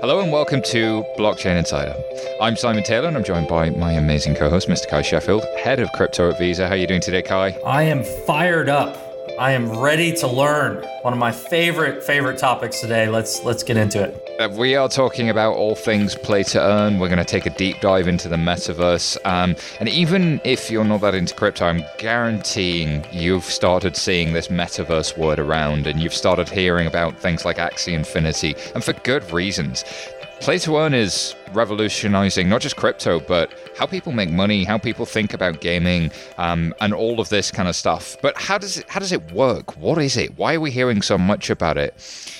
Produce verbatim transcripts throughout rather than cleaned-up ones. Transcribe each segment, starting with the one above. Hello and welcome to Blockchain Insider. I'm Simon Taylor and I'm joined by my amazing co-host, Mister Cuy Sheffield, head of crypto at Visa. How are you doing today, Cuy? I am fired up. I am ready to learn. One of my favorite, favorite topics today. Let's let's get into it. Uh, we are talking about all things play to earn. We're going to take a deep dive into the metaverse. Um, and even if you're not that into crypto, I'm guaranteeing you've started seeing this metaverse word around and you've started hearing about things like Axie Infinity, and for good reasons. Play to earn is revolutionizing not just crypto, but how people make money, how people think about gaming, um, and all of this kind of stuff. But how does it, how does it work? What is it? Why are we hearing so much about it?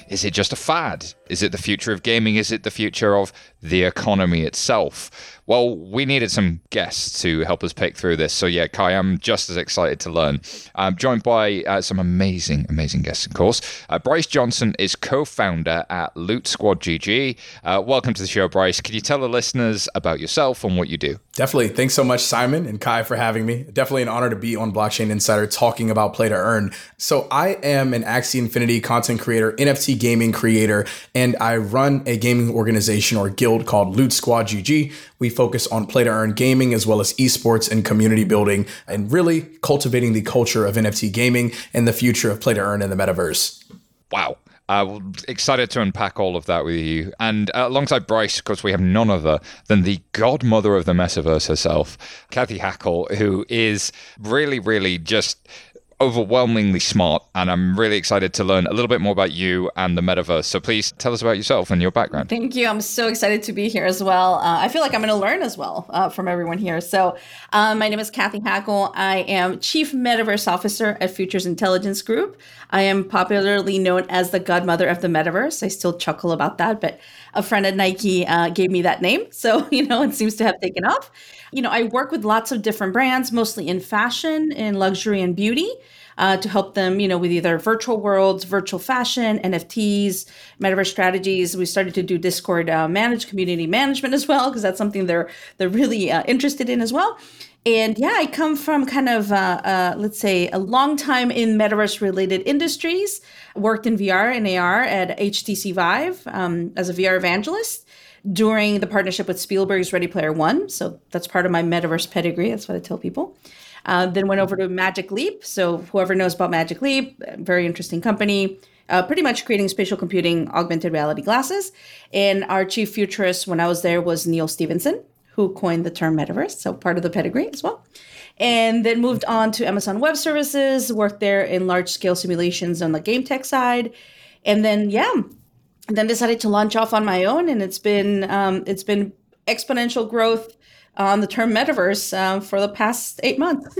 Is it just a fad? Is it the future of gaming? Is it the future of the economy itself? Well, we needed some guests to help us pick through this. So yeah, Cuy, I'm just as excited to learn. I'm joined by uh, some amazing, amazing guests, of course. Uh, Bryce Johnson is co-founder at LootSquadGG. Uh, welcome to the show, Bryce. Can you tell the listeners about yourself and what you do? Definitely. Thanks so much, Simon and Cuy, for having me. Definitely an honor to be on Blockchain Insider talking about play to earn. So I am an Axie Infinity content creator, N F T gaming creator, and I run a gaming organization or guild called LootSquadGG. We focus on play to earn gaming as well as esports and community building and really cultivating the culture of N F T gaming and the future of play to earn in the metaverse. Wow. Uh, excited to unpack all of that with you. And uh, alongside Bryce, of course, we have none other than the godmother of the metaverse herself, Cathy Hackl, who is really, really just overwhelmingly smart. And I'm really excited to learn a little bit more about you and the metaverse. So please tell us about yourself and your background. Thank you. I'm so excited to be here as well. Uh, I feel like I'm going to learn as well uh, from everyone here. So um, my name is Cathy Hackl. I am Chief Metaverse Officer at Futures Intelligence Group. I am popularly known as the godmother of the metaverse. I still chuckle about that, but a friend at Nike uh, gave me that name. So, you know, it seems to have taken off. You know, I work with lots of different brands, mostly in fashion, in luxury and beauty, uh, to help them, you know, with either virtual worlds, virtual fashion, N F Ts, metaverse strategies. We started to do Discord uh, managed community management as well, because that's something they're, they're really uh, interested in as well. And yeah, I come from kind of, uh, uh, let's say, a long time in metaverse related industries, worked in V R and A R at H T C Vive um, as a V R evangelist during the partnership with Spielberg's Ready Player One. So that's part of my metaverse pedigree. That's what I tell people. Uh, then went over to Magic Leap. So whoever knows about Magic Leap, very interesting company. Uh, pretty much creating spatial computing, augmented reality glasses. And our chief futurist when I was there was Neal Stephenson, who coined the term metaverse, so part of the pedigree as well. And then moved on to Amazon Web Services, worked there in large-scale simulations on the game tech side. And then, yeah, then decided to launch off on my own. And it's been um, it's been exponential growth on the term metaverse uh, for the past eight months.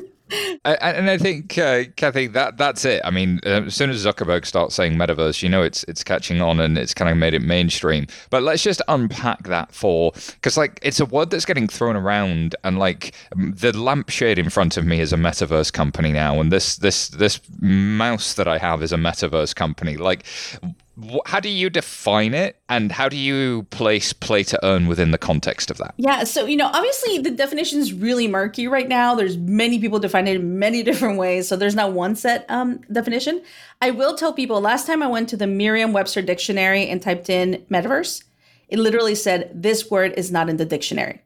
I, and I think, uh, Cathy, that that's it. I mean, uh, as soon as Zuckerberg starts saying metaverse, you know, it's it's catching on and it's kind of made it mainstream. But let's just unpack that for, because like it's a word that's getting thrown around, and like the lampshade in front of me is a metaverse company now, and this this this mouse that I have is a metaverse company. Like, how do you define it and how do you place play to earn within the context of that? Yeah, so, you know, obviously the definition is really murky right now. There's many people define it in many different ways. So there's not one set um, definition. I will tell people, last time I went to the Merriam-Webster dictionary and typed in metaverse, it literally said this word is not in the dictionary.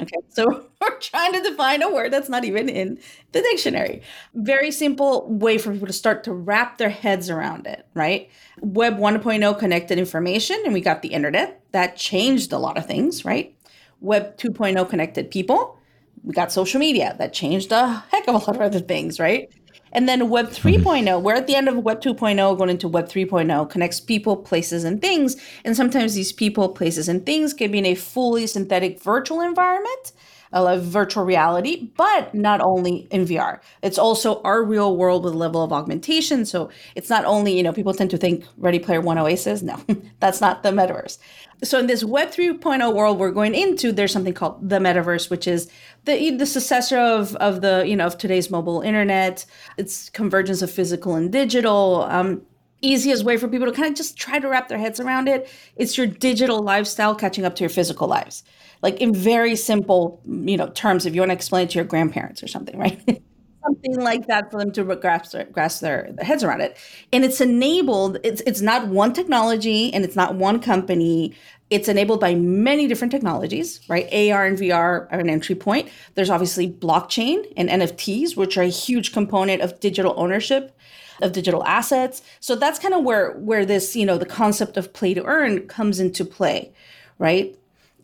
Okay, so we're trying to define a word that's not even in the dictionary. Very simple way for people to start to wrap their heads around it, right? Web one point oh connected information, and we got the internet. That changed a lot of things, right? Web two point oh connected people. We got social media. That changed a heck of a lot of other things, right? And then Web three point oh, we're at the end of Web two point oh going into Web three point oh, connects people, places, and things. And sometimes these people, places, and things can be in a fully synthetic virtual environment, a virtual reality, but not only in V R. It's also our real world with a level of augmentation. So it's not only, you know, people tend to think Ready Player One Oasis. No, that's not the metaverse. So in this Web three point oh world we're going into, there's something called the metaverse, which is the the successor of of the, you know, of today's mobile internet. It's convergence of physical and digital. Um, easiest way for people to kind of just try to wrap their heads around it. It's your digital lifestyle catching up to your physical lives. Like in very simple, you know, terms, if you want to explain it to your grandparents or something, right? something like that for them to grasp their, grasp their, their heads around it. And it's enabled, it's it's not one technology and it's not one company. It's enabled by many different technologies, right? A R and V R are an entry point. There's obviously blockchain and N F Ts, which are a huge component of digital ownership, of digital assets. So that's kind of where where this, you know, the concept of play to earn comes into play, right?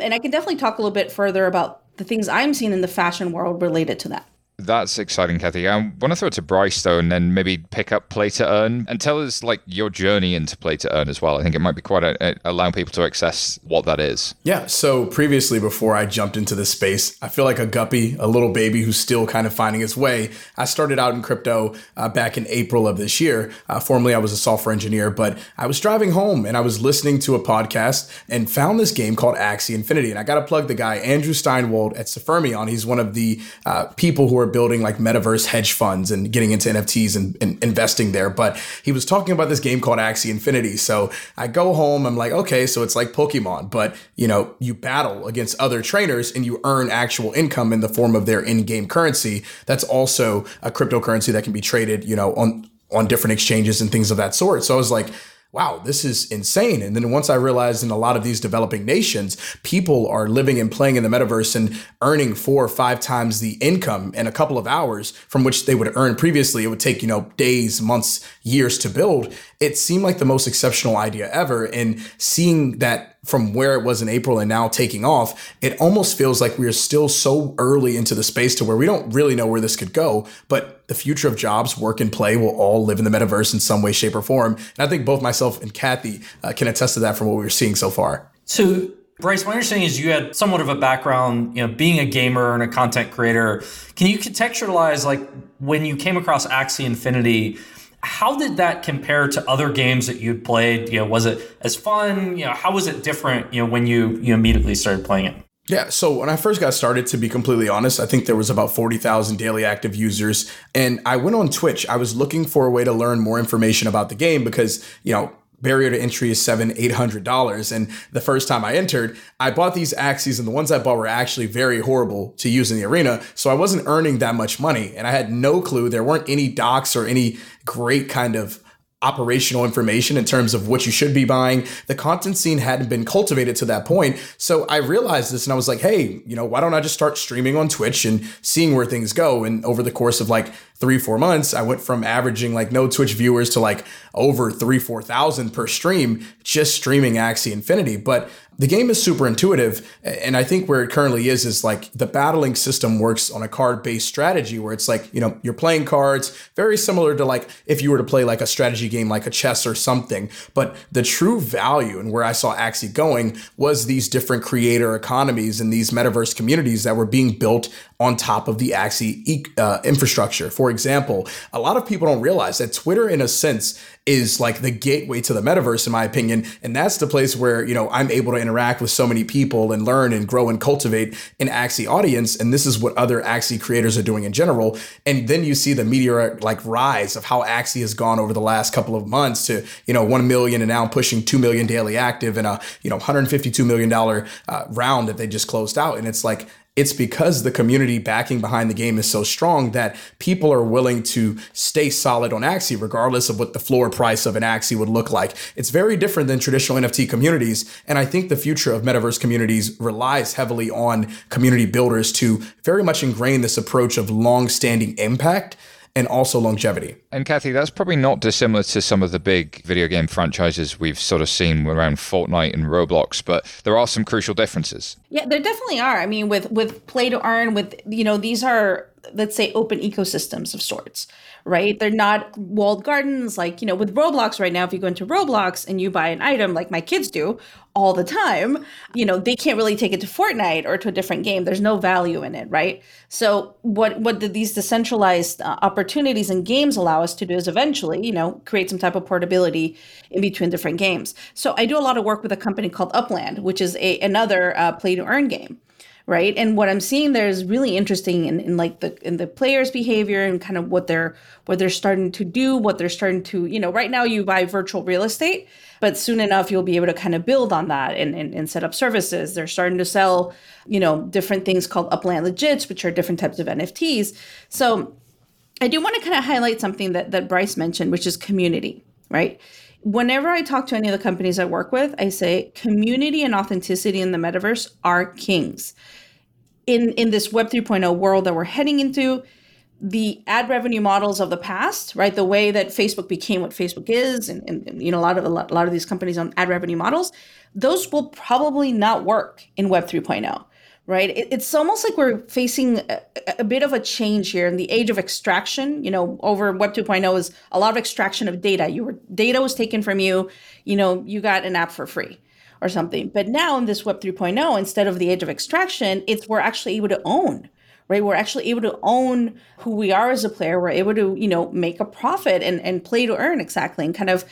And I can definitely talk a little bit further about the things I'm seeing in the fashion world related to that. That's exciting, Cathy. I want to throw it to Bryce, though, and then maybe pick up Play to Earn and tell us like your journey into Play to Earn as well. I think it might be quite a, a, allowing people to access what that is. Yeah. So previously, before I jumped into this space, I feel like a guppy, a little baby who's still kind of finding its way. I started out in crypto uh, back in April of this year. Uh, formerly, I was a software engineer, but I was driving home and I was listening to a podcast and found this game called Axie Infinity. And I got to plug the guy, Andrew Steinwald at Sefermion. He's one of the uh, people who are building like metaverse hedge funds and getting into N F Ts and, and investing there. But he was talking about this game called Axie Infinity. So I go home, I'm like, okay, so it's like Pokemon, but you know, you battle against other trainers and you earn actual income in the form of their in-game currency. That's also a cryptocurrency that can be traded, you know, on, on different exchanges and things of that sort. So I was like, wow, this is insane. And then once I realized in a lot of these developing nations, people are living and playing in the metaverse and earning four or five times the income in a couple of hours from which they would earn previously. It would take, you know, days, months, years to build. It seemed like the most exceptional idea ever. And seeing that from where it was in April and now taking off, it almost feels like we are still so early into the space to where we don't really know where this could go, but the future of jobs, work, and play will all live in the metaverse in some way, shape, or form. And I think both myself and Cathy uh, can attest to that from what we're seeing so far. So, Bryce, my understanding is you had somewhat of a background, you know, being a gamer and a content creator. Can you contextualize, like, when you came across Axie Infinity, how did that compare to other games that you'd played? You know, was it as fun? You know, how was it different, you know, when you, you immediately started playing it? Yeah. So when I first got started, to be completely honest, I think there was about forty thousand daily active users. And I went on Twitch. I was looking for a way to learn more information about the game because, you know, barrier to entry is seven hundred dollars, eight hundred dollars. And the first time I entered, I bought these Axies, and the ones I bought were actually very horrible to use in the arena. So I wasn't earning that much money, and I had no clue. There weren't any docs or any great kind of operational information in terms of what you should be buying. The content scene hadn't been cultivated to that point. So I realized this and I was like, hey, you know, why don't I just start streaming on Twitch and seeing where things go? And over the course of like three, four months, I went from averaging like no Twitch viewers to like over three, four thousand per stream, just streaming Axie Infinity. But the game is super intuitive. And I think where it currently is, is like the battling system works on a card-based strategy where it's like, you know, you're playing cards, very similar to like if you were to play like a strategy game, like a chess or something. But the true value and where I saw Axie going was these different creator economies and these metaverse communities that were being built on top of the Axie uh, infrastructure. For example, a lot of people don't realize that Twitter, in a sense, is like the gateway to the metaverse, in my opinion. And that's the place where, you know, I'm able to interact with so many people and learn and grow and cultivate an Axie audience. And this is what other Axie creators are doing in general. And then you see the meteoric like rise of how Axie has gone over the last couple of months to, you know, one million and now pushing two million daily active and a, you know, one hundred fifty-two million dollars uh, round that they just closed out. And it's like, it's because the community backing behind the game is so strong that people are willing to stay solid on Axie, regardless of what the floor price of an Axie would look like. It's very different than traditional N F T communities. And I think the future of metaverse communities relies heavily on community builders to very much ingrain this approach of long-standing impact and also longevity. And Cathy, that's probably not dissimilar to some of the big video game franchises we've sort of seen around Fortnite and Roblox, but there are some crucial differences. Yeah, there definitely are. I mean, with with play to earn, with, you know, these are, let's say, open ecosystems of sorts, right? They're not walled gardens like, you know, with Roblox right now. If you go into Roblox and you buy an item like my kids do all the time, you know, they can't really take it to Fortnite or to a different game. There's no value in it, right? So what what do these decentralized uh, opportunities and games allow us to do is eventually, you know, create some type of portability in between different games. So I do a lot of work with a company called Upland, which is a another uh, play to earn game, right? And what I'm seeing there is really interesting in, in like the in the players' behavior and kind of what they're what they're starting to do, what they're starting to, you know, right now you buy virtual real estate, but soon enough you'll be able to kind of build on that and, and, and set up services. They're starting to sell, you know, different things called Upland Legits, which are different types of N F Ts. So I do want to kind of highlight something that, that Bryce mentioned, which is community, right? Whenever I talk to any of the companies I work with, I say community and authenticity in the metaverse are kings. In, in this Web three point oh world that we're heading into, the ad revenue models of the past, right? The way that Facebook became what Facebook is, and, and, and you know, a lot of a lot, a lot of these companies on ad revenue models, those will probably not work in Web three point oh, right? It, it's almost like we're facing a, a bit of a change here in the age of extraction. You know, over Web two point oh is a lot of extraction of data. You were data was taken from you, you know, you got an app for free or something. But now in this Web three point oh, instead of the age of extraction, it's we're actually able to own. Right, we're actually able to own who we are as a player. We're able to, you know, make a profit and, and play to earn, exactly, and kind of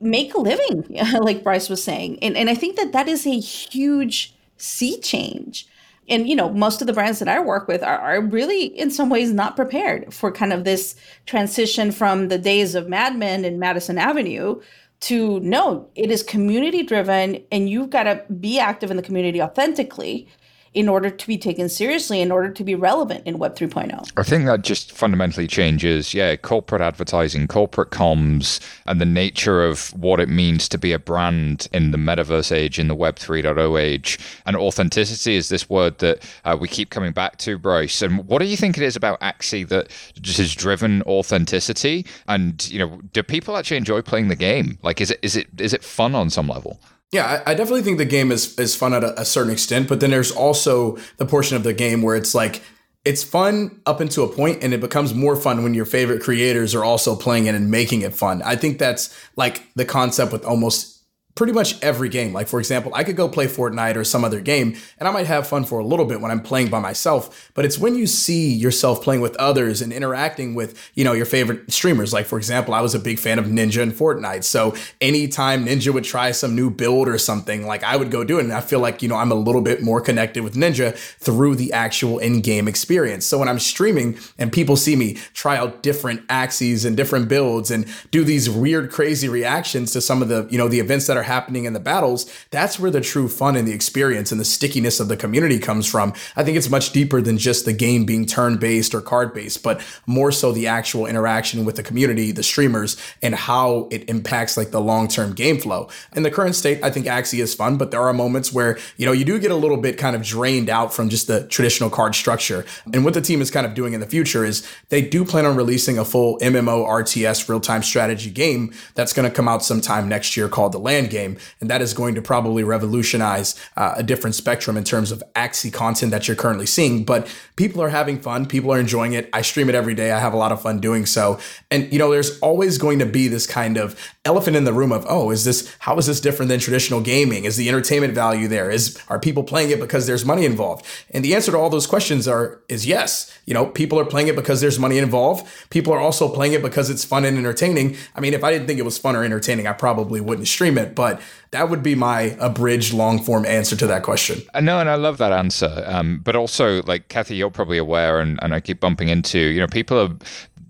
make a living, like Bryce was saying. And and I think that that is a huge sea change. And you know, most of the brands that I work with are, are really, in some ways, not prepared for kind of this transition from the days of Mad Men and Madison Avenue to no, it is community driven, and you've got to be active in the community authentically in order to be taken seriously, in order to be relevant in Web three point oh. I think that just fundamentally changes, yeah, corporate advertising, corporate comms, and the nature of what it means to be a brand in the metaverse age, in the Web three point oh age. And authenticity is this word that uh, we keep coming back to, Bryce. And what do you think it is about Axie that just has driven authenticity? And, you know, do people actually enjoy playing the game? Like, is it is it is it fun on some level? Yeah, I definitely think the game is, is fun at a, a certain extent, but then there's also the portion of the game where it's like, it's fun up until a point, and it becomes more fun when your favorite creators are also playing it and making it fun. I think that's like the concept with almost pretty much every game. Like, for example, I could go play Fortnite or some other game, and I might have fun for a little bit when I'm playing by myself, but it's when you see yourself playing with others and interacting with, you know, your favorite streamers. Like, for example, I was a big fan of Ninja and Fortnite, so anytime Ninja would try some new build or something, like, I would go do it, and I feel like, you know, I'm a little bit more connected with Ninja through the actual in-game experience. So when I'm streaming and people see me try out different axes and different builds and do these weird, crazy reactions to some of the, you know, the events that are happening in the battles, that's where the true fun and the experience and the stickiness of the community comes from. I think it's much deeper than just the game being turn-based or card-based, but more so the actual interaction with the community, the streamers, and how it impacts like the long-term game flow. In the current state, I think Axie is fun, but there are moments where, you know, you do get a little bit kind of drained out from just the traditional card structure. And what the team is kind of doing in the future is they do plan on releasing a full M M O R T S real-time strategy game that's going to come out sometime next year called The Land Game, and that is going to probably revolutionize uh, a different spectrum in terms of Axie content that you're currently seeing. But people are having fun, people are enjoying it. I stream it every day, I have a lot of fun doing so. And you know, there's always going to be this kind of elephant in the room of, oh, is this, how is this different than traditional gaming? Is the entertainment value there? Is, are people playing it because there's money involved? And the answer to all those questions are is yes. You know, people are playing it because there's money involved. People are also playing it because it's fun and entertaining. I mean, if I didn't think it was fun or entertaining, I probably wouldn't stream it. But that would be my abridged long form answer to that question. No, and I love that answer. Um, but also, like, Cathy, you're probably aware, and, and I keep bumping into, you know, people are,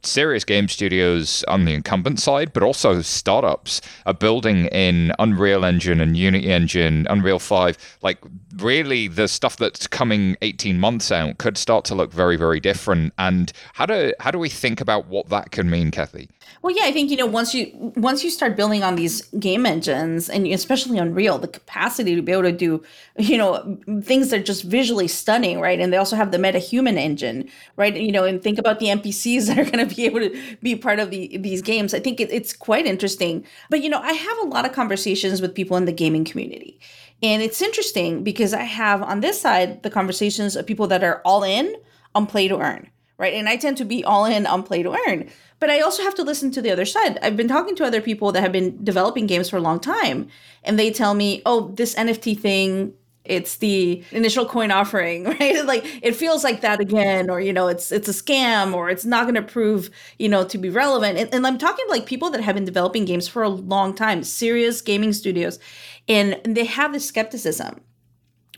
serious game studios on the incumbent side, but also startups are building in Unreal Engine and Unity Engine, Unreal five, like, really the stuff that's coming eighteen months out could start to look very, very different. And how do how do we think about what that could mean, Cathy? Well, yeah, I think, you know, once you once you start building on these game engines, and especially Unreal, the capacity to be able to do, you know, things that are just visually stunning, right? And they also have the MetaHuman engine, right? You know, and think about the N P Cs that are going to be able to be part of the, these games. I think it, it's quite interesting. But, you know, I have a lot of conversations with people in the gaming community. And it's interesting because I have on this side the conversations of people that are all in on play to earn, right? And I tend to be all in on play to earn. But I also have to listen to the other side. I've been talking to other people that have been developing games for a long time, and they tell me, oh, this N F T thing, it's the initial coin offering, right? Like, it feels like that again, or, you know, it's it's a scam, or it's not going to prove, you know, to be relevant. And, and I'm talking like people that have been developing games for a long time, serious gaming studios, and they have this skepticism,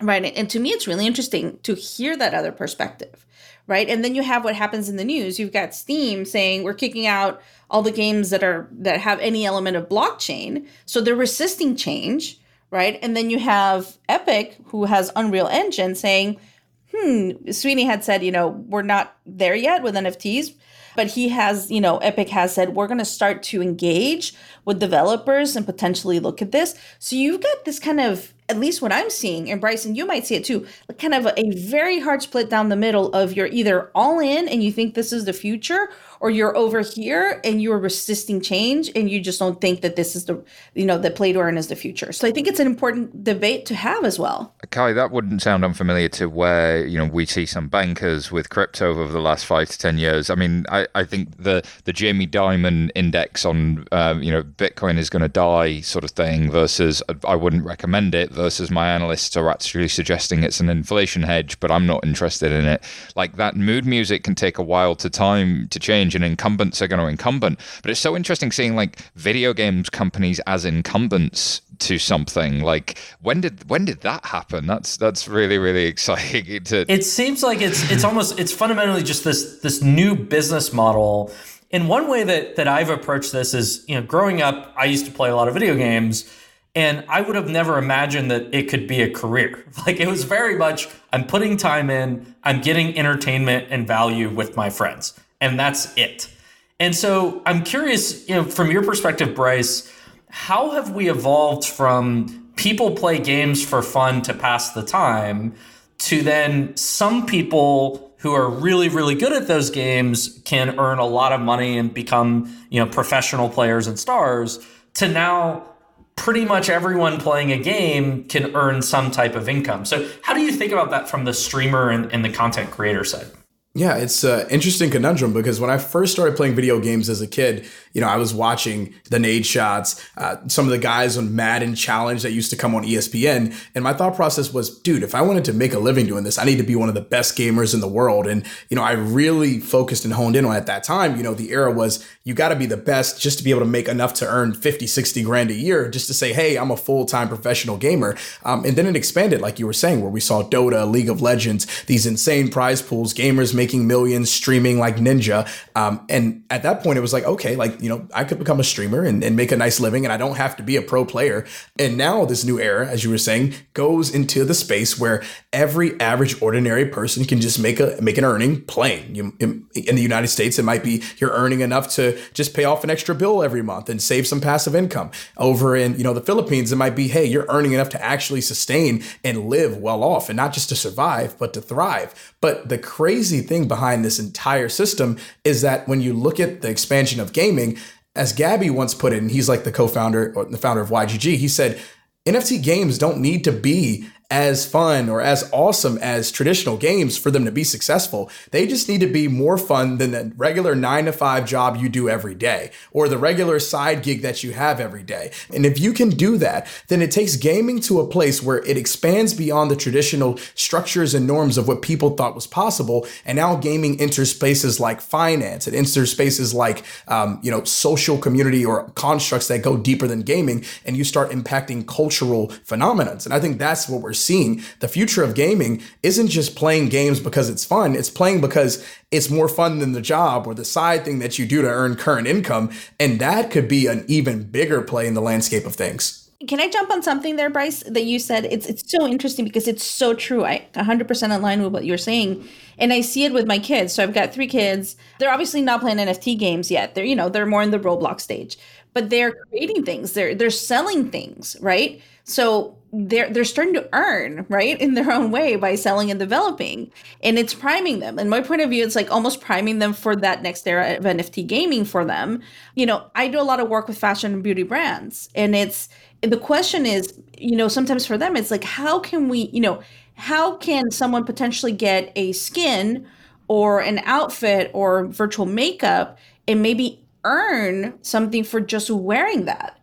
right? And, and to me, it's really interesting to hear that other perspective. Right. And then you have what happens in the news. You've got Steam saying we're kicking out all the games that are that have any element of blockchain. So they're resisting change. Right. And then you have Epic, who has Unreal Engine, saying, hmm, Sweeney had said, you know, we're not there yet with N F Ts. But he has, you know, Epic has said, we're going to start to engage with developers and potentially look at this. So you've got this kind of, at least what I'm seeing, and Bryson, you might see it too, kind of a very hard split down the middle of you're either all in and you think this is the future, or you're over here and you're resisting change and you just don't think that this is the, you know, that play to earn is the future. So I think it's an important debate to have as well. Cuy, that wouldn't sound unfamiliar to where, you know, we see some bankers with crypto over the last five to ten years. I mean, I, I think the, the Jamie Dimon index on, um, you know, Bitcoin is going to die sort of thing versus I wouldn't recommend it, versus my analysts are actually suggesting it's an inflation hedge, but I'm not interested in it. Like that mood music can take a while to time to change, and incumbents are going to incumbent. But it's so interesting seeing like video games companies as incumbents to something. Like when did when did that happen? That's that's really really exciting. To- it seems like it's it's almost it's fundamentally just this this new business model. And one way that that I've approached this is, you know, growing up, I used to play a lot of video games. And I would have never imagined that it could be a career. Like it was very much, I'm putting time in, I'm getting entertainment and value with my friends, and that's it. And so I'm curious, you know, from your perspective, Bryce, how have we evolved from people play games for fun to pass the time to then some people who are really, really good at those games can earn a lot of money and become, you know, professional players and stars, to now pretty much everyone playing a game can earn some type of income. So how do you think about that from the streamer and, and the content creator side? Yeah, it's an interesting conundrum, because when I first started playing video games as a kid, you know, I was watching the nade shots, uh, some of the guys on Madden Challenge that used to come on E S P N. And my thought process was, dude, if I wanted to make a living doing this, I need to be one of the best gamers in the world. And, you know, I really focused and honed in on at that time, you know, the era was you got to be the best just to be able to make enough to earn fifty, sixty grand a year just to say, hey, I'm a full-time professional gamer. Um, and then it expanded, like you were saying, where we saw Dota, League of Legends, these insane prize pools, gamers making making millions streaming like Ninja. Um, and at that point, it was like, okay, like, you know, I could become a streamer and, and make a nice living, and I don't have to be a pro player. And now this new era, as you were saying, goes into the space where every average ordinary person can just make a make an earning playing. You, in, in the United States, it might be you're earning enough to just pay off an extra bill every month and save some passive income. Over in, you know, the Philippines, it might be, hey, you're earning enough to actually sustain and live well off, and not just to survive, but to thrive. But the crazy thing behind this entire system is that when you look at the expansion of gaming, as Gabby once put it, and he's like the co-founder or the founder of Y G G, he said, N F T games don't need to be as fun or as awesome as traditional games for them to be successful. They just need to be more fun than the regular nine to five job you do every day, or the regular side gig that you have every day. And if you can do that, then it takes gaming to a place where it expands beyond the traditional structures and norms of what people thought was possible. And now gaming enters spaces like finance, it enters spaces like, um, you know, social community or constructs that go deeper than gaming, and you start impacting cultural phenomena. And I think that's what we're seeing. The future of gaming isn't just playing games because it's fun, it's playing because it's more fun than the job or the side thing that you do to earn current income. And that could be an even bigger play in the landscape of things. Can I jump on something there, Bryce, that you said? It's it's so interesting because it's so true. I one hundred percent align with what you're saying. And I see it with my kids. So I've got three kids. They're obviously not playing N F T games yet. They're, you know, they're more in the Roblox stage, but they're creating things. They're they're selling things, right? So they're they're starting to earn, right, in their own way by selling and developing, and it's priming them. In my point of view, it's like almost priming them for that next era of N F T gaming for them. You know, I do a lot of work with fashion and beauty brands, and it's the question is, you know, sometimes for them, it's like, how can we, you know, how can someone potentially get a skin or an outfit or virtual makeup and maybe earn something for just wearing that?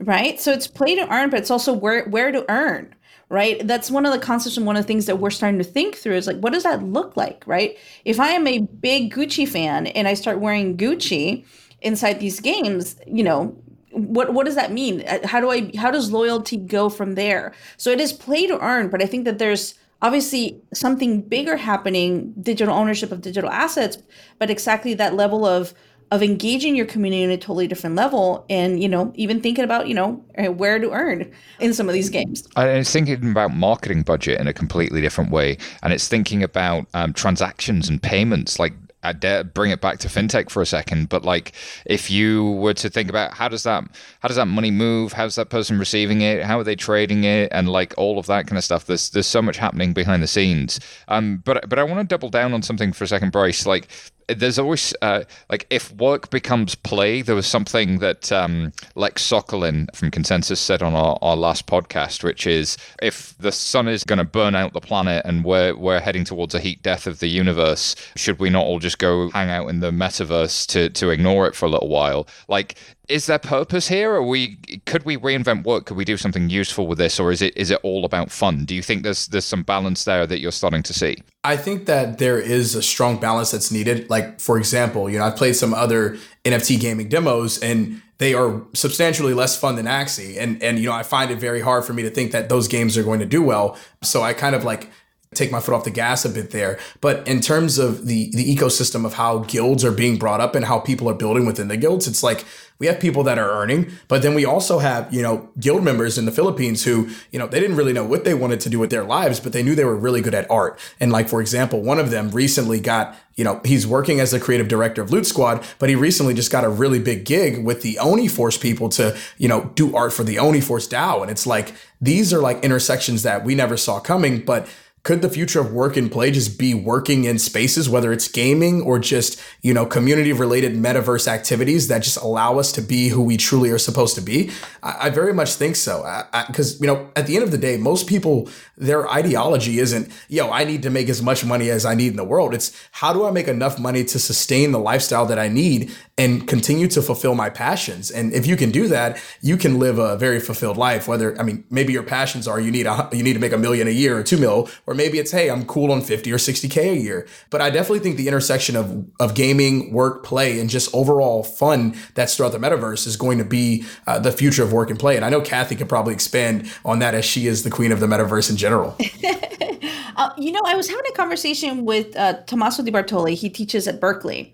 Right. So it's play to earn, but it's also where where to earn. Right. That's one of the concepts and one of the things that we're starting to think through is like, what does that look like? Right. If I am a big Gucci fan and I start wearing Gucci inside these games, you know, what what does that mean? How do I how does loyalty go from there? So it is play to earn. But I think that there's obviously something bigger happening, digital ownership of digital assets, but exactly that level of of engaging your community in a totally different level, and, you know, even thinking about, you know, where to earn in some of these games. And it's thinking about marketing budget in a completely different way. And it's thinking about um, transactions and payments. Like I dare bring it back to fintech for a second, but like, if you were to think about how does that how does that money move, how's that person receiving it, how are they trading it, and like all of that kind of stuff, there's there's so much happening behind the scenes. Um, but but I want to double down on something for a second, Bryce. Like, there's always uh, like if work becomes play. There was something that um, Lex Sokolin from Consensus said on our, our last podcast, which is if the sun is going to burn out the planet and we're we're heading towards a heat death of the universe, should we not all just go hang out in the metaverse to to ignore it for a little while? Like, is there purpose here? Or we could we reinvent work? Could we do something useful with this, or is it is it all about fun? Do you think there's there's some balance there that you're starting to see? I think that there is a strong balance that's needed. Like, for example, you know, I've played some other N F T gaming demos and they are substantially less fun than Axie. And, and, you know, I find it very hard for me to think that those games are going to do well. So I kind of like take my foot off the gas a bit there. But in terms of the the ecosystem of how guilds are being brought up and how people are building within the guilds, it's like we have people that are earning, but then we also have, you know, guild members in the Philippines who, you know, they didn't really know what they wanted to do with their lives, but they knew they were really good at art. And like, for example, one of them recently got, you know, he's working as the creative director of Loot Squad, but he recently just got a really big gig with the Oni Force people to, you know, do art for the Oni Force DAO. And it's like, these are like intersections that we never saw coming, but could the future of work and play just be working in spaces, whether it's gaming or just, you know, community related metaverse activities that just allow us to be who we truly are supposed to be? I, I very much think so. Because, you know, at the end of the day, most people, their ideology isn't, yo, I need to make as much money as I need in the world. It's how do I make enough money to sustain the lifestyle that I need and continue to fulfill my passions? And if you can do that, you can live a very fulfilled life, whether, I mean, maybe your passions are you need a, you need to make a million a year or two mil, or Or maybe it's, hey, I'm cool on fifty or sixty K a year. But I definitely think the intersection of of gaming, work, play, and just overall fun that's throughout the metaverse is going to be uh, the future of work and play. And I know Cathy could probably expand on that as she is the queen of the metaverse in general. uh, you know, I was having a conversation with uh, Tommaso Di Bartoli. He teaches at Berkeley.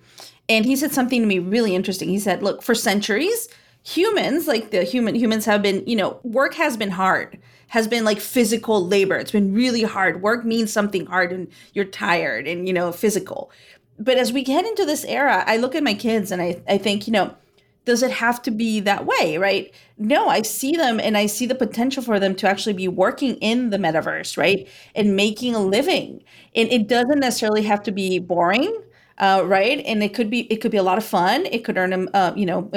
And he said something to me really interesting. He said, look, for centuries, humans, like the human humans have been, you know, work has been hard. Has been like physical labor. It's been really hard. Work means something hard and you're tired and, you know, physical. But as we get into this era, I look at my kids and I, I think, you know, does it have to be that way, right? No, I see them and I see the potential for them to actually be working in the metaverse, right? And making a living. And it doesn't necessarily have to be boring. Uh, right. And it could be it could be a lot of fun. It could earn them, uh, you know,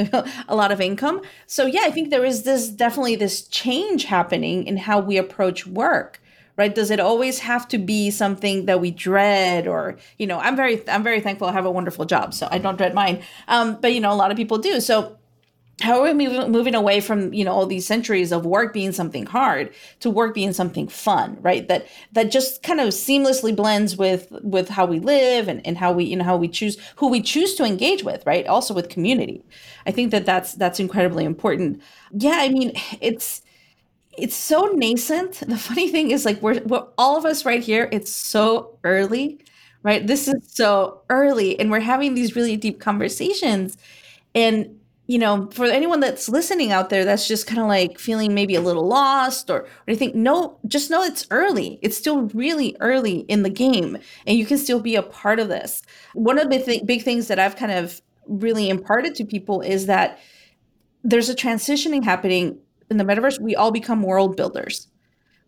a lot of income. So, yeah, I think there is this definitely this change happening in how we approach work. Right. Does it always have to be something that we dread or, you know, I'm very I'm very thankful I have a wonderful job, so I don't dread mine. Um, but, you know, a lot of people do. So how are we moving away from, you know, all these centuries of work being something hard to work being something fun, right? That that just kind of seamlessly blends with with how we live and, and how we, you know, how we choose, who we choose to engage with, right? Also with community. I think that that's, that's incredibly important. Yeah, I mean, it's it's so nascent. The funny thing is like we're, we're all of us right here, it's so early, right? This is so early and we're having these really deep conversations. And you know, for anyone that's listening out there, that's just kind of like feeling maybe a little lost or, or you think, no, just know it's early. It's still really early in the game and you can still be a part of this. One of the th- big things that I've kind of really imparted to people is that there's a transitioning happening in the metaverse. We all become world builders,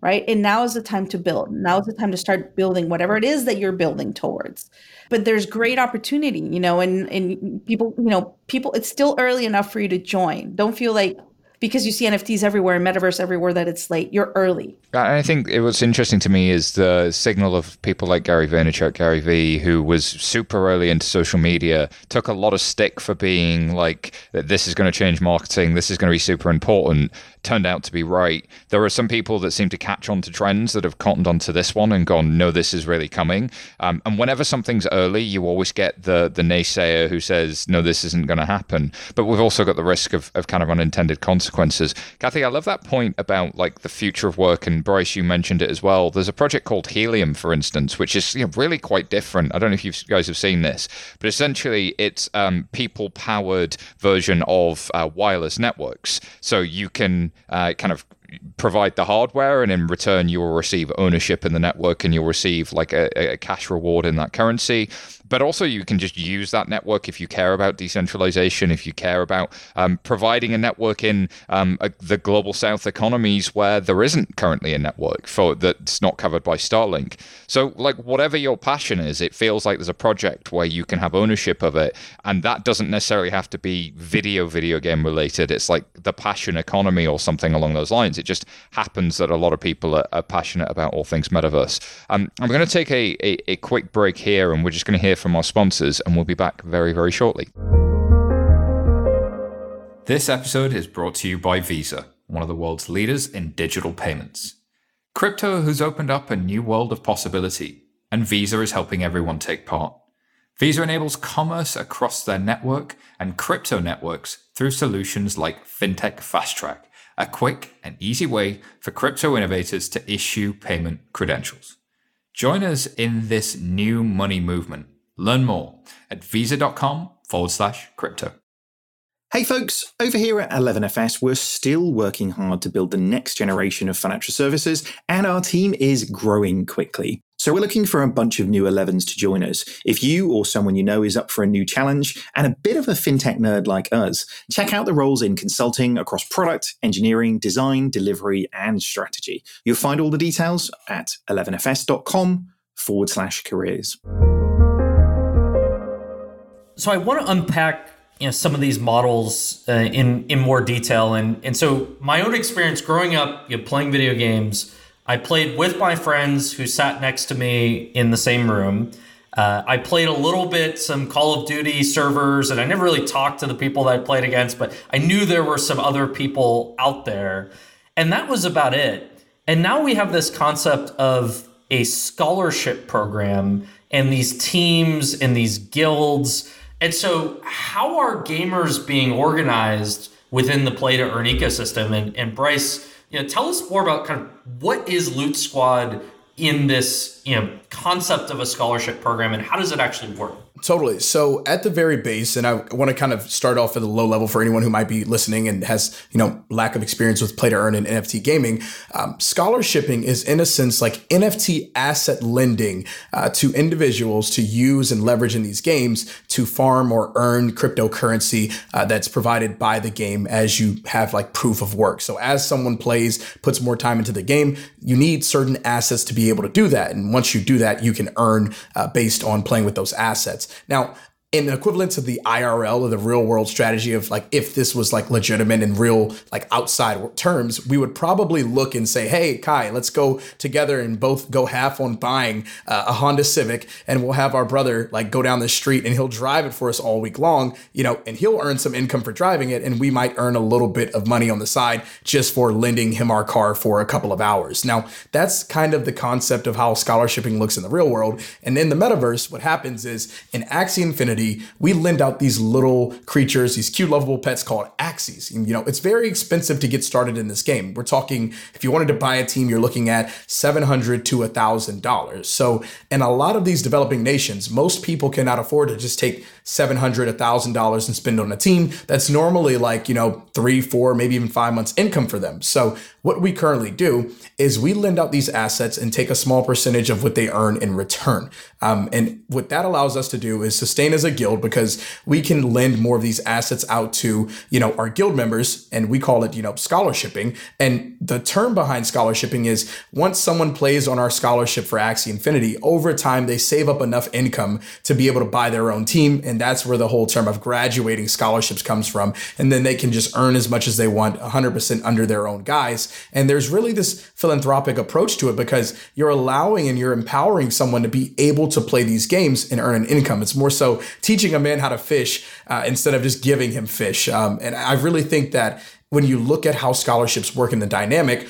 right? And now is the time to build. Now is the time to start building whatever it is that you're building towards. But there's great opportunity, you know, and, and people, you know, people, it's still early enough for you to join. Don't feel like because you see N F Ts everywhere, metaverse everywhere, that it's late, you're early. I think what's interesting to me is the signal of people like Gary Vaynerchuk, Gary V, who was super early into social media, took a lot of stick for being like, this is going to change marketing, this is going to be super important, turned out to be right. There are some people that seem to catch on to trends that have cottoned onto this one and gone, no, this is really coming. Um, and whenever something's early, you always get the the naysayer who says, no, this isn't going to happen. But we've also got the risk of, of kind of unintended consequences. Consequences. Cathy, I love that point about like the future of work, and Bryce, you mentioned it as well. There's a project called Helium, for instance, which is, you know, really quite different. I don't know if you guys have seen this, but essentially it's um, people-powered version of uh, wireless networks. So you can uh, kind of provide the hardware and in return you will receive ownership in the network and you'll receive like a, a cash reward in that currency. But also you can just use that network if you care about decentralization, if you care about um, providing a network in um, a, the global south economies where there isn't currently a network for that's not covered by Starlink. So like whatever your passion is, it feels like there's a project where you can have ownership of it. And that doesn't necessarily have to be video, video game related. It's like the passion economy or something along those lines. It just happens that a lot of people are, are passionate about all things metaverse. Um, I'm going to take a, a, a quick break here and we're just going to hear from our sponsors and we'll be back very, very shortly. This episode is brought to you by Visa, one of the world's leaders in digital payments. Crypto has opened up a new world of possibility, and Visa is helping everyone take part. Visa enables commerce across their network and crypto networks through solutions like FinTech Fast Track, a quick and easy way for crypto innovators to issue payment credentials. Join us in this new money movement. Learn more at visa.com forward slash crypto. Hey folks, over here at eleven F S, we're still working hard to build the next generation of financial services, and our team is growing quickly. So we're looking for a bunch of new elevens to join us. If you or someone you know is up for a new challenge and a bit of a fintech nerd like us, check out the roles in consulting across product, engineering, design, delivery, and strategy. You'll find all the details at eleven F S dot com forward slash careers. So I want to unpack you know, some of these models uh, in, in more detail. And, and so my own experience growing up, you know, playing video games, I played with my friends who sat next to me in the same room. Uh, I played a little bit some Call of Duty servers, and I never really talked to the people that I played against, but I knew there were some other people out there. And that was about it. And now we have this concept of a scholarship program and these teams and these guilds. And so how are gamers being organized within the play-to-earn ecosystem? And, and Bryce, you know, tell us more about kind of what is Loot Squad in this, you know, concept of a scholarship program, and how does it actually work? Totally. So at the very base, and I want to kind of start off at a low level for anyone who might be listening and has, you know, lack of experience with play to earn and N F T gaming. Um, scholarshiping is in a sense like N F T asset lending uh, to individuals to use and leverage in these games to farm or earn cryptocurrency uh, that's provided by the game as you have like proof of work. So as someone plays, puts more time into the game, you need certain assets to be able to do that. And once you do that, you can earn uh, based on playing with those assets. Now, in the equivalent to the I R L or the real world strategy of like, if this was like legitimate in real, like outside terms, we would probably look and say, hey, Kai, let's go together and both go half on buying uh, a Honda Civic, and we'll have our brother like go down the street and he'll drive it for us all week long, you know, and he'll earn some income for driving it. And we might earn a little bit of money on the side just for lending him our car for a couple of hours. Now, that's kind of the concept of how scholarshiping looks in the real world. And in the metaverse, what happens is in Axie Infinity, we lend out these little creatures, these cute, lovable pets called Axies. And, you know, it's very expensive to get started in this game. We're talking, if you wanted to buy a team, you're looking at seven hundred dollars to one thousand dollars. So in a lot of these developing nations, most people cannot afford to just take seven hundred dollars, one thousand dollars and spend on a team. That's normally like, you know, three, four, maybe even five months income for them. So what we currently do is we lend out these assets and take a small percentage of what they earn in return. Um, and what that allows us to do is sustain as a guild, because we can lend more of these assets out to, you know, our guild members, and we call it, you know, scholarshiping. And the term behind scholarshiping is once someone plays on our scholarship for Axie Infinity, over time, they save up enough income to be able to buy their own team. And that's where the whole term of graduating scholarships comes from. And then they can just earn as much as they want, one hundred percent under their own guise. And there's really this philanthropic approach to it, because you're allowing and you're empowering someone to be able to play these games and earn an income. It's more so teaching a man how to fish uh, instead of just giving him fish. Um, and I really think that when you look at how scholarships work in the dynamic,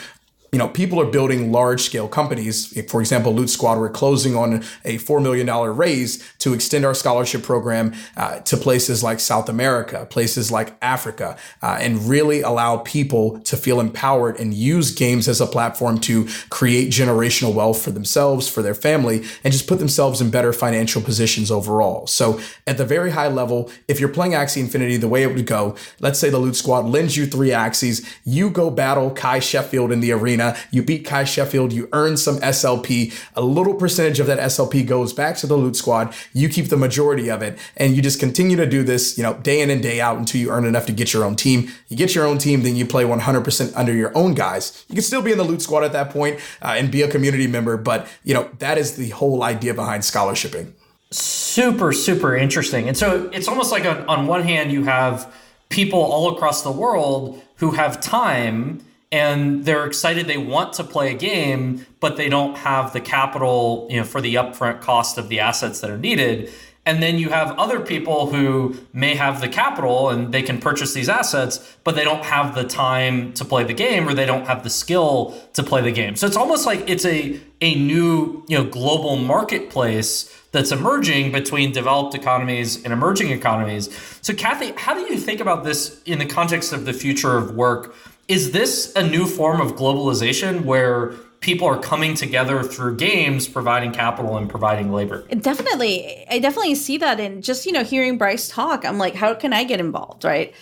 you know, people are building large scale companies. For example, Loot Squad, we're closing on a four million dollars raise to extend our scholarship program uh, to places like South America, places like Africa, uh, and really allow people to feel empowered and use games as a platform to create generational wealth for themselves, for their family, and just put themselves in better financial positions overall. So at the very high level, if you're playing Axie Infinity, the way it would go, let's say the Loot Squad lends you three Axies, you go battle Cuy Sheffield in the arena arena, you beat Cuy Sheffield, you earn some S L P, a little percentage of that S L P goes back to the Loot Squad, you keep the majority of it, and you just continue to do this, you know, day in and day out until you earn enough to get your own team. You get your own team, then you play one hundred percent under your own guys. You can still be in the Loot Squad at that point uh, and be a community member, but you know, that is the whole idea behind scholarshiping. Super, super interesting. And so it's almost like on, on one hand, you have people all across the world who have time and they're excited, they want to play a game, but they don't have the capital, you know, for the upfront cost of the assets that are needed. And then you have other people who may have the capital and they can purchase these assets, but they don't have the time to play the game or they don't have the skill to play the game. So it's almost like it's a a new, you know, global marketplace that's emerging between developed economies and emerging economies. So Cathy, how do you think about this in the context of the future of work? Is this a new form of globalization where people are coming together through games, providing capital and providing labor? Definitely. I definitely see that in just, you know, hearing Bryce talk. I'm like, how can I get involved, right?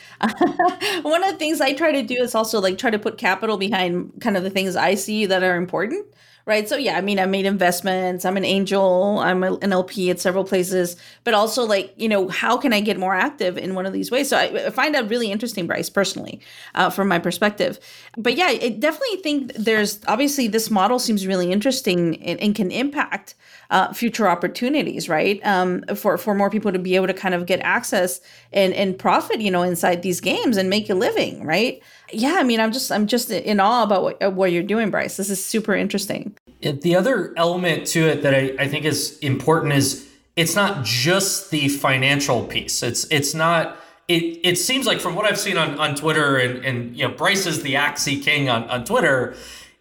One of the things I try to do is also like try to put capital behind kind of the things I see that are important, right? So yeah, I mean, I made investments, I'm an angel, I'm an L P at several places, but also like, you know, how can I get more active in one of these ways? So I find that really interesting, Bryce, personally, uh, from my perspective. But yeah, I definitely think there's, obviously this model seems really interesting and, and can impact uh, future opportunities, right? Um, for, for more people to be able to kind of get access and, and profit, you know, inside these games and make a living, right? Yeah, I mean, I'm just I'm just in awe about what, what you're doing, Bryce. This is super interesting. The other element to it that I, I think is important is it's not just the financial piece. It's it's not it it seems like from what I've seen on, on Twitter and, and you know, Bryce is the Axie King on, on Twitter.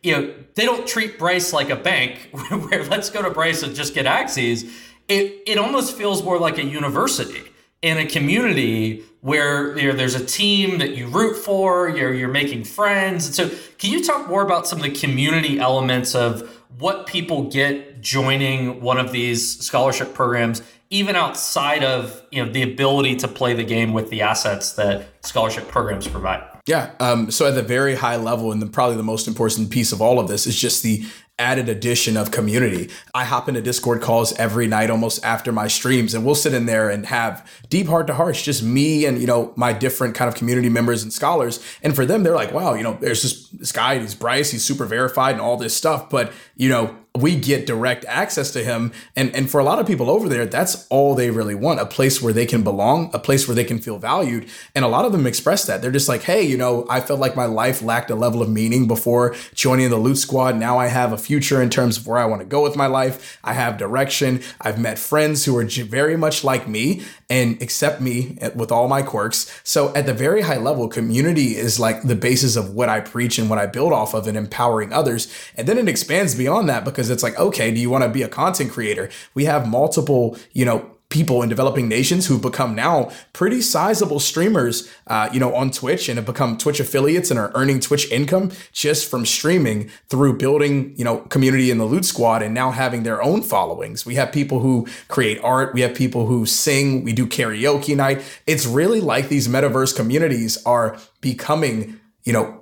You know, they don't treat Bryce like a bank where let's go to Bryce and just get Axies. It it almost feels more like a university and a community where you know, there's a team that you root for, you're, you're making friends. And so can you talk more about some of the community elements of what people get joining one of these scholarship programs, even outside of you know the ability to play the game with the assets that scholarship programs provide? Yeah. Um, so at the very high level, and the, probably the most important piece of all of this is just the added addition of community. I hop into Discord calls every night, almost after my streams, and we'll sit in there and have deep heart to hearts, just me and, you know, my different kind of community members and scholars. And for them, they're like, wow, you know, there's this, this guy, he's Bryce, he's super verified and all this stuff. But, you know, we get direct access to him. And, and for a lot of people over there, that's all they really want, a place where they can belong, a place where they can feel valued. And a lot of them express that. They're just like, hey, you know, I felt like my life lacked a level of meaning before joining the Loot Squad. Now I have a future in terms of where I want to go with my life. I have direction. I've met friends who are very much like me and accept me with all my quirks. So at the very high level, community is like the basis of what I preach and what I build off of and empowering others. And then it expands beyond that because it's like, okay, do you want to be a content creator? We have multiple, you know, people in developing nations who've become now pretty sizable streamers, uh, you know, on Twitch and have become Twitch affiliates and are earning Twitch income just from streaming through building, you know, community in the Loot Squad and now having their own followings. We have people who create art. We have people who sing. We do karaoke night. It's really like these metaverse communities are becoming, you know,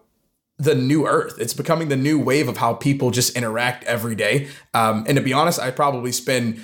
the new earth. It's becoming the new wave of how people just interact every day. Um, and to be honest, I probably spend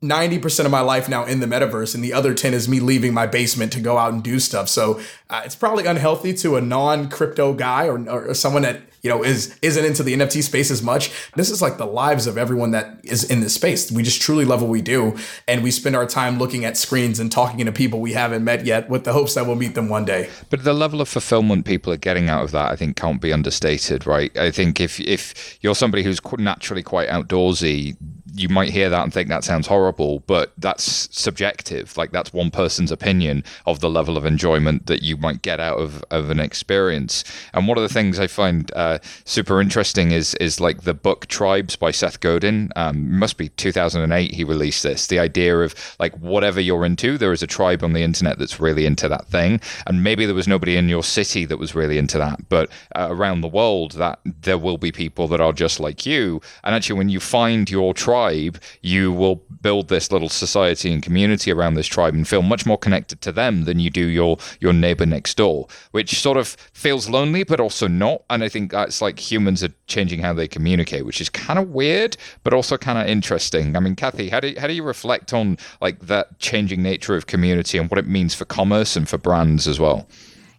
ninety percent of my life now in the metaverse, and the other ten is me leaving my basement to go out and do stuff. So uh, it's probably unhealthy to a non-crypto guy or, or someone that, you know, is, isn't into the N F T space as much. This is like the lives of everyone that is in this space. We just truly love what we do. And we spend our time looking at screens and talking to people we haven't met yet with the hopes that we'll meet them one day. But the level of fulfillment people are getting out of that, I think, can't be understated, right? I think if, if you're somebody who's naturally quite outdoorsy, you might hear that and think that sounds horrible, but that's subjective. Like that's one person's opinion of the level of enjoyment that you might get out of, of an experience. And one of the things I find uh, super interesting is is like the book Tribes by Seth Godin. Um, must be two thousand eight he released this. The idea of like whatever you're into, there is a tribe on the internet that's really into that thing. And maybe there was nobody in your city that was really into that, but uh, around the world that there will be people that are just like you. And actually when you find your tribe, tribe, you will build this little society and community around this tribe and feel much more connected to them than you do your your neighbor next door, which sort of feels lonely but also not. And I think that's like humans are changing how they communicate, which is kind of weird but also kind of interesting. I mean, Cathy, how do you, how do you reflect on like that changing nature of community and what it means for commerce and for brands as well?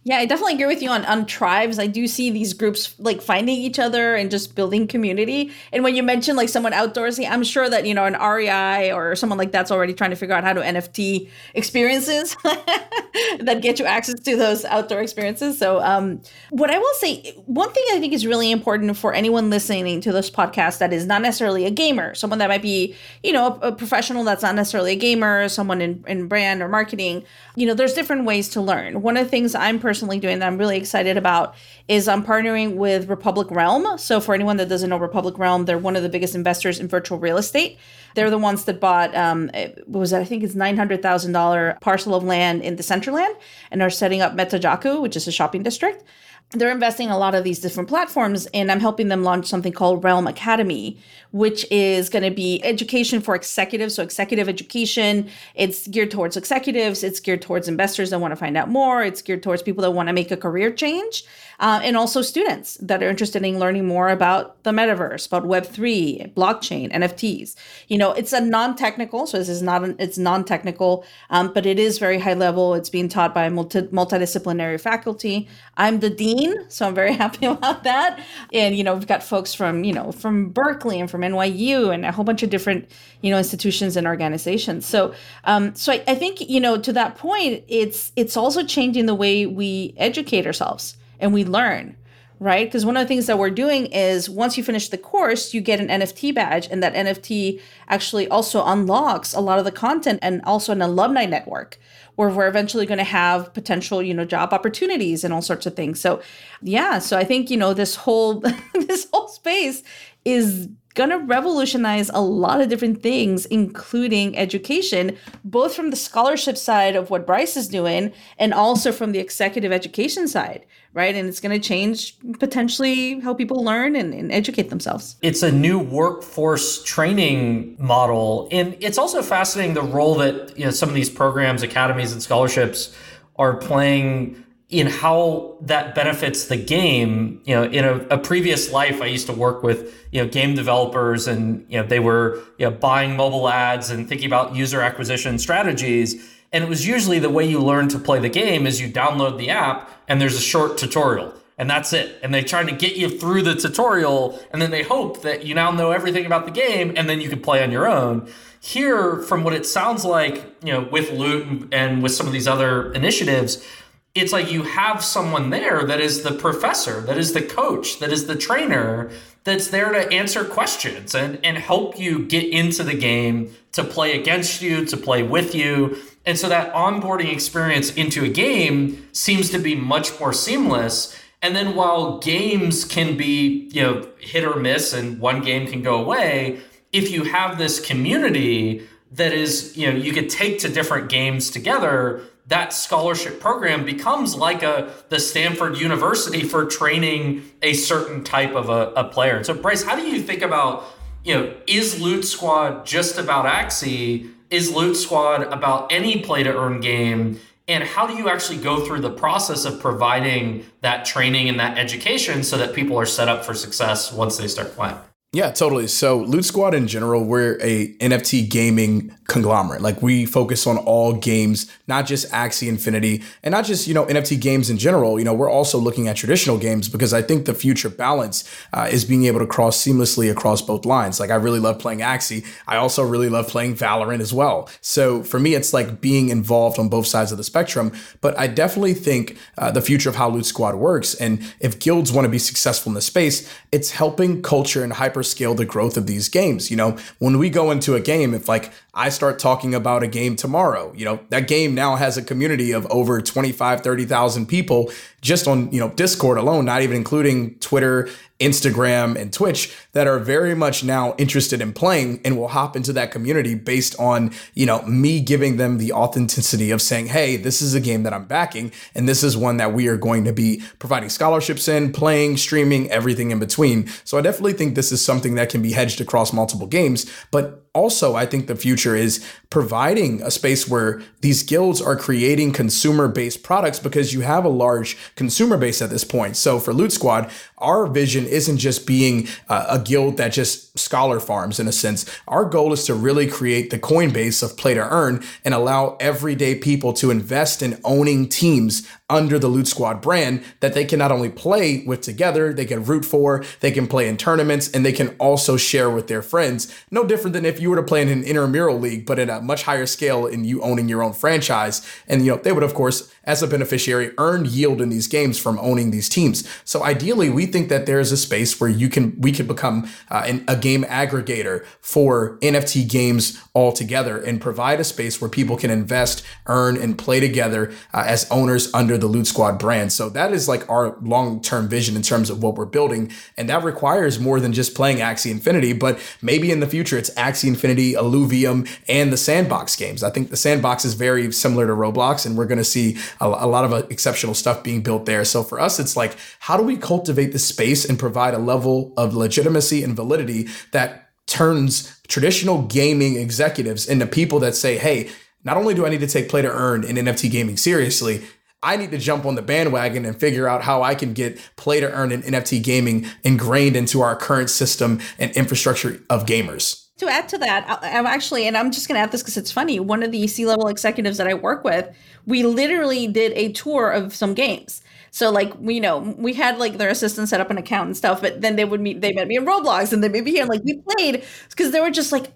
Yeah, I definitely agree with you on, on tribes. I do see these groups like finding each other and just building community. And when you mention like someone outdoorsy, I'm sure that, you know, an R E I or someone like that's already trying to figure out how to N F T experiences that get you access to those outdoor experiences. So um, what I will say, one thing I think is really important for anyone listening to this podcast that is not necessarily a gamer, someone that might be, you know, a, a professional that's not necessarily a gamer, someone in, in brand or marketing, you know, there's different ways to learn. One of the things I'm personally Personally doing that I'm really excited about is I'm partnering with Republic Realm. So for anyone that doesn't know Republic Realm, they're one of the biggest investors in virtual real estate. They're the ones that bought, um, what was that? I think it's nine hundred thousand dollars parcel of land in the Central Land and are setting up Metajaku, which is a shopping district. They're investing in a lot of these different platforms, and I'm helping them launch something called Realm Academy, which is going to be education for executives. So executive education, it's geared towards executives. It's geared towards investors that want to find out more. It's geared towards people that want to make a career change, uh, and also students that are interested in learning more about the metaverse, about Web three, blockchain, N F Ts. You know, it's a non-technical, so this is not, an, it's non-technical, um, but it is very high level. It's being taught by multi- multidisciplinary faculty. I'm the dean. So I'm very happy about that. And, you know, we've got folks from, you know, from Berkeley and from N Y U and a whole bunch of different, you know, institutions and organizations. So um, so I, I think, you know, to that point, it's it's also changing the way we educate ourselves and we learn. Right? Because one of the things that we're doing is once you finish the course, you get an N F T badge, and that N F T actually also unlocks a lot of the content and also an alumni network where we're eventually going to have potential, you know, job opportunities and all sorts of things. So, yeah, so I think, you know, this whole this whole space is going to revolutionize a lot of different things, including education, both from the scholarship side of what Bryce is doing and also from the executive education side, right? And it's going to change potentially how people learn and, and educate themselves. It's a new workforce training model. And it's also fascinating the role that, you know, some of these programs, academies, and scholarships are playing in how that benefits the game. You know, in a, a previous life, I used to work with, you know, game developers, and, you know, they were, you know, buying mobile ads and thinking about user acquisition strategies. And it was usually the way you learn to play the game is you download the app and there's a short tutorial and that's it. And they're trying to get you through the tutorial, and then they hope that you now know everything about the game and then you can play on your own. Here, from what it sounds like, you know, with Loot and with some of these other initiatives, it's like you have someone there that is the professor, that is the coach, that is the trainer, that's there to answer questions and, and help you get into the game, to play against you, to play with you. And so that onboarding experience into a game seems to be much more seamless. And then while games can be, you know, hit or miss and one game can go away, if you have this community that is, you know, you could take to different games together, that scholarship program becomes like a the Stanford University for training a certain type of a, a player. And so, Bryce, how do you think about, you know, is Loot Squad just about Axie? Is Loot Squad about any play-to-earn game? And how do you actually go through the process of providing that training and that education so that people are set up for success once they start playing? Yeah, totally. So Loot Squad in general, we're a N F T gaming conglomerate. Like, we focus on all games, not just Axie Infinity and not just, you know, N F T games in general. You know, we're also looking at traditional games because I think the future balance uh, is being able to cross seamlessly across both lines. Like, I really love playing Axie. I also really love playing Valorant as well. So for me, it's like being involved on both sides of the spectrum. But I definitely think uh, the future of how Loot Squad works, and if guilds want to be successful in the space, it's helping culture and hyper scale the growth of these games. You know, when we go into a game, if like I start talking about a game tomorrow, you know, that game now has a community of over twenty-five, thirty thousand people just on, you know, Discord alone, not even including Twitter Instagram and Twitch that are very much now interested in playing and will hop into that community based on, you know, me giving them the authenticity of saying, hey, this is a game that I'm backing and this is one that we are going to be providing scholarships in, playing, streaming, everything in between. So I definitely think this is something that can be hedged across multiple games, but also, I think the future is providing a space where these guilds are creating consumer-based products because you have a large consumer base at this point. So for Loot Squad, our vision isn't just being uh, a guild that just scholar farms in a sense. Our goal is to really create the Coinbase of play to earn and allow everyday people to invest in owning teams under the Loot Squad brand that they can not only play with together, they can root for, they can play in tournaments, and they can also share with their friends. No different than if you were to play in an intramural league, but at a much higher scale and you owning your own franchise. And, you know, they would, of course, as a beneficiary, earn yield in these games from owning these teams. So ideally, we think that there is a space where you can, we can become uh, an, a game aggregator for N F T games altogether and provide a space where people can invest, earn, and play together uh, as owners under the Loot Squad brand. So that is like our long-term vision in terms of what we're building. And that requires more than just playing Axie Infinity, but maybe in the future it's Axie Infinity, Alluvium, and the Sandbox games. I think the Sandbox is very similar to Roblox, and we're going to see a, a lot of uh, exceptional stuff being built there. So for us, it's like, how do we cultivate the space and provide a level of legitimacy and validity that turns traditional gaming executives into people that say, hey, not only do I need to take play to earn and N F T gaming seriously, I need to jump on the bandwagon and figure out how I can get play to earn and N F T gaming ingrained into our current system and infrastructure of gamers. To add to that, I'm actually, and I'm just going to add this because it's funny, one of the C-level executives that I work with, we literally did a tour of some games. So like, you know, we had like their assistant set up an account and stuff, but then they would meet, they met me in Roblox and they met me here, like we played because they were just like,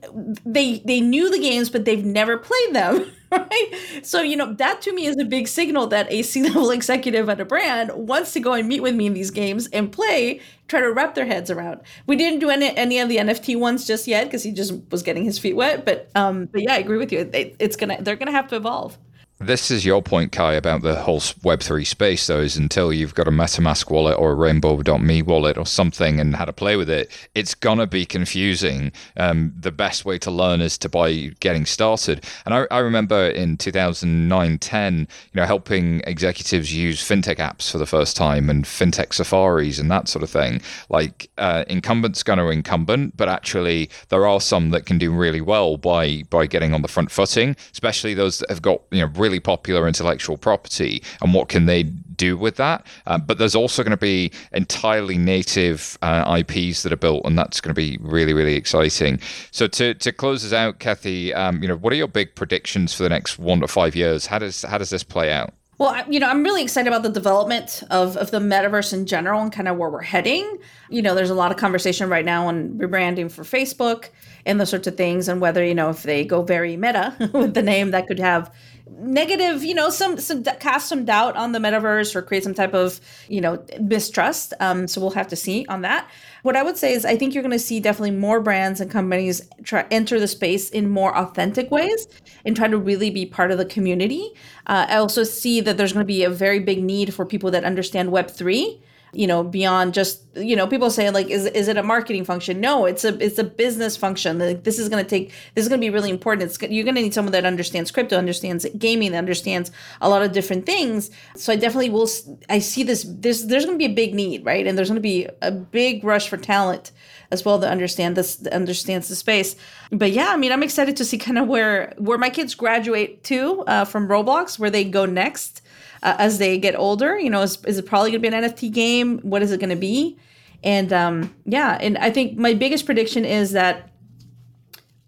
they, they knew the games, but they've never played them. Right. So, you know, that to me is a big signal that a C-level executive at a brand wants to go and meet with me in these games and play, try to wrap their heads around. We didn't do any any of the N F T ones just yet because he just was getting his feet wet. But um, but yeah, I agree with you. It, it's gonna they're going to have to evolve. This is your point, Kai, about the whole Web three space, though, is until you've got a MetaMask wallet or a Rainbow dot me wallet or something and how to play with it, it's going to be confusing. Um, the best way to learn is to by getting started. And I, I remember in two thousand nine, ten, you know, helping executives use fintech apps for the first time and fintech safaris and that sort of thing. Like uh, incumbents going to incumbent, but actually there are some that can do really well by, by getting on the front footing, especially those that have got, you know, really popular intellectual property and what can they do with that. Uh, but there's also going to be entirely native uh, I Ps that are built, and that's going to be really, really exciting. So to to close us out, Cathy, um, you know, what are your big predictions for the next one to five years? How does how does this play out? Well, you know, I'm really excited about the development of, of the metaverse in general and kind of where we're heading. You know, there's a lot of conversation right now on rebranding for Facebook and those sorts of things, and whether, you know, if they go very meta with the name, that could have negative, you know, some some cast some doubt on the metaverse or create some type of, you know, mistrust. Um, so we'll have to see on that. What I would say is I think you're going to see definitely more brands and companies try enter the space in more authentic ways and try to really be part of the community. Uh, I also see that there's going to be a very big need for people that understand Web three. You know, beyond just, you know, people say like, is is it a marketing function? No, it's a it's a business function. Like, this is going to take, this is going to be really important. It's, you're going to need someone that understands crypto, understands gaming, that understands a lot of different things. So I definitely will, I see this, this there's going to be a big need, right? And there's going to be a big rush for talent as well that understand this, that understands the space. But yeah, I mean, I'm excited to see kind of where, where my kids graduate to uh, from Roblox, where they go next. Uh, as they get older, you know, is, is it probably going to be an N F T game? What is it going to be? And um, yeah, and I think my biggest prediction is that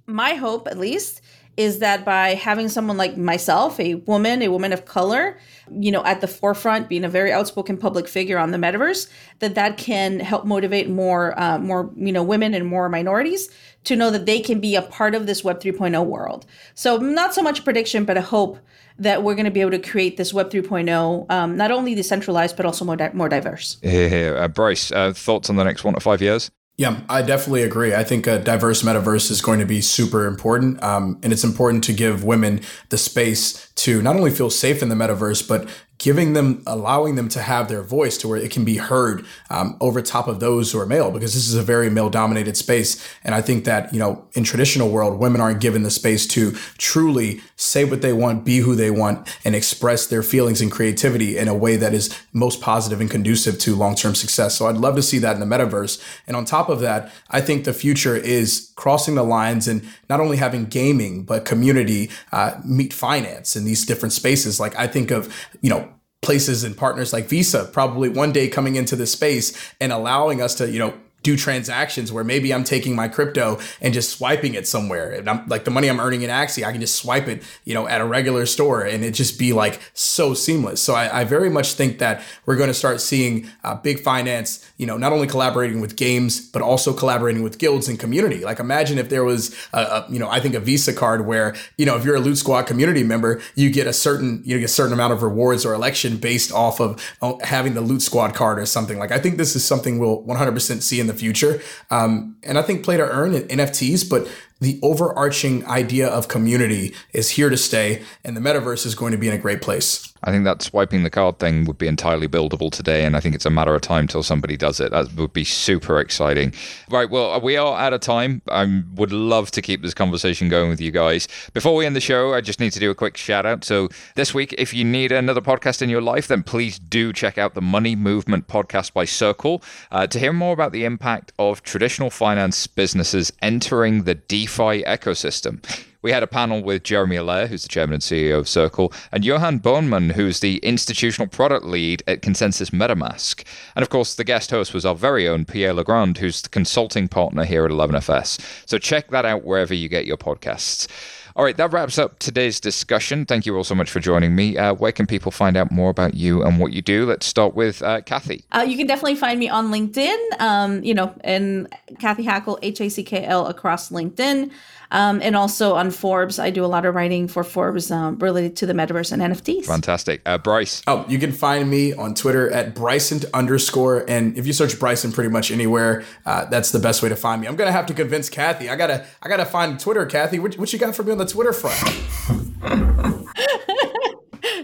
my hope, at least, is that by having someone like myself, a woman, a woman of color, you know, at the forefront, being a very outspoken public figure on the metaverse, that that can help motivate more, uh, more, you know, women and more minorities to know that they can be a part of this Web three point oh world. So not so much a prediction, but a hope that we're going to be able to create this Web three point oh, um, not only decentralized, but also more, di- more diverse. Here, here. Uh, Bryce, uh, thoughts on the next one to five years? Yeah, I definitely agree. I think a diverse metaverse is going to be super important. Um, and it's important to give women the space to not only feel safe in the metaverse, but giving them, allowing them to have their voice to where it can be heard um, over top of those who are male, because this is a very male dominated space. And I think that, you know, in traditional world, women aren't given the space to truly say what they want, be who they want, and express their feelings and creativity in a way that is most positive and conducive to long-term success. So I'd love to see that in the metaverse. And on top of that, I think the future is crossing the lines and not only having gaming, but community uh, meet finance in these different spaces. Like I think of, you know, places and partners like Visa probably one day coming into this space and allowing us to, you know, do transactions where maybe I'm taking my crypto and just swiping it somewhere. And I'm like the money I'm earning in Axie, I can just swipe it, you know, at a regular store and it just be like so seamless. So I, I very much think that we're going to start seeing uh, big finance, you know, not only collaborating with games, but also collaborating with guilds and community. Like imagine if there was, a, a, you know, I think a Visa card where, you know, if you're a Loot Squad community member, you get a certain, you get a certain amount of rewards or election based off of having the Loot Squad card or something. Like I think this is something we'll one hundred percent see in the future. Um, and I think play to earn and N F Ts, but the overarching idea of community is here to stay, and the metaverse is going to be in a great place. I think that swiping the card thing would be entirely buildable today, and I think it's a matter of time till somebody does it. That would be super exciting. Right, well, we are out of time. I would love to keep this conversation going with you guys. Before we end the show, I just need to do a quick shout out. So this week, if you need another podcast in your life, then please do check out the Money Movement podcast by Circle uh, to hear more about the impact of traditional finance businesses entering the DeFi ecosystem. We had a panel with Jeremy Allaire, who's the chairman and C E O of Circle, and Johan Boneman, who's the institutional product lead at Consensus MetaMask. And of course, the guest host was our very own Pierre Legrand, who's the consulting partner here at eleven F S. So check that out wherever you get your podcasts. All right, that wraps up today's discussion. Thank you all so much for joining me. Uh, where can people find out more about you and what you do? Let's start with uh, Cathy. Uh, you can definitely find me on LinkedIn, um, you know, and Cathy Hackl, H A C K L across LinkedIn. Um, and also on Forbes, I do a lot of writing for Forbes um, related to the metaverse and N F Ts. Fantastic. Uh, Bryce. Oh, you can find me on Twitter at Bryson underscore. And if you search Bryson pretty much anywhere, uh, that's the best way to find me. I'm going to have to convince Cathy. I got to I gotta find Twitter, Cathy. What, what you got for me on the Twitter front?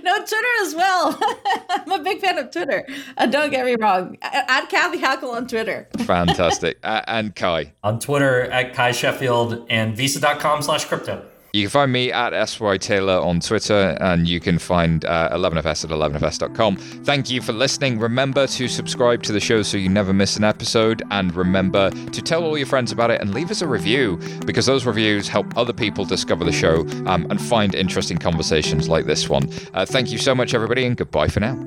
No, Twitter as well. I'm a big fan of Twitter. Uh, don't get me wrong. At Cathy Hackl on Twitter. Fantastic. Uh, and Kai. On Twitter at Cuy Sheffield and visa.com slash crypto. You can find me at S Y Taylor on Twitter, and you can find uh, eleven F S at eleven F S dot com. Thank you for listening. Remember to subscribe to the show so you never miss an episode, and remember to tell all your friends about it and leave us a review, because those reviews help other people discover the show um, and find interesting conversations like this one. Uh, thank you so much, everybody, and goodbye for now.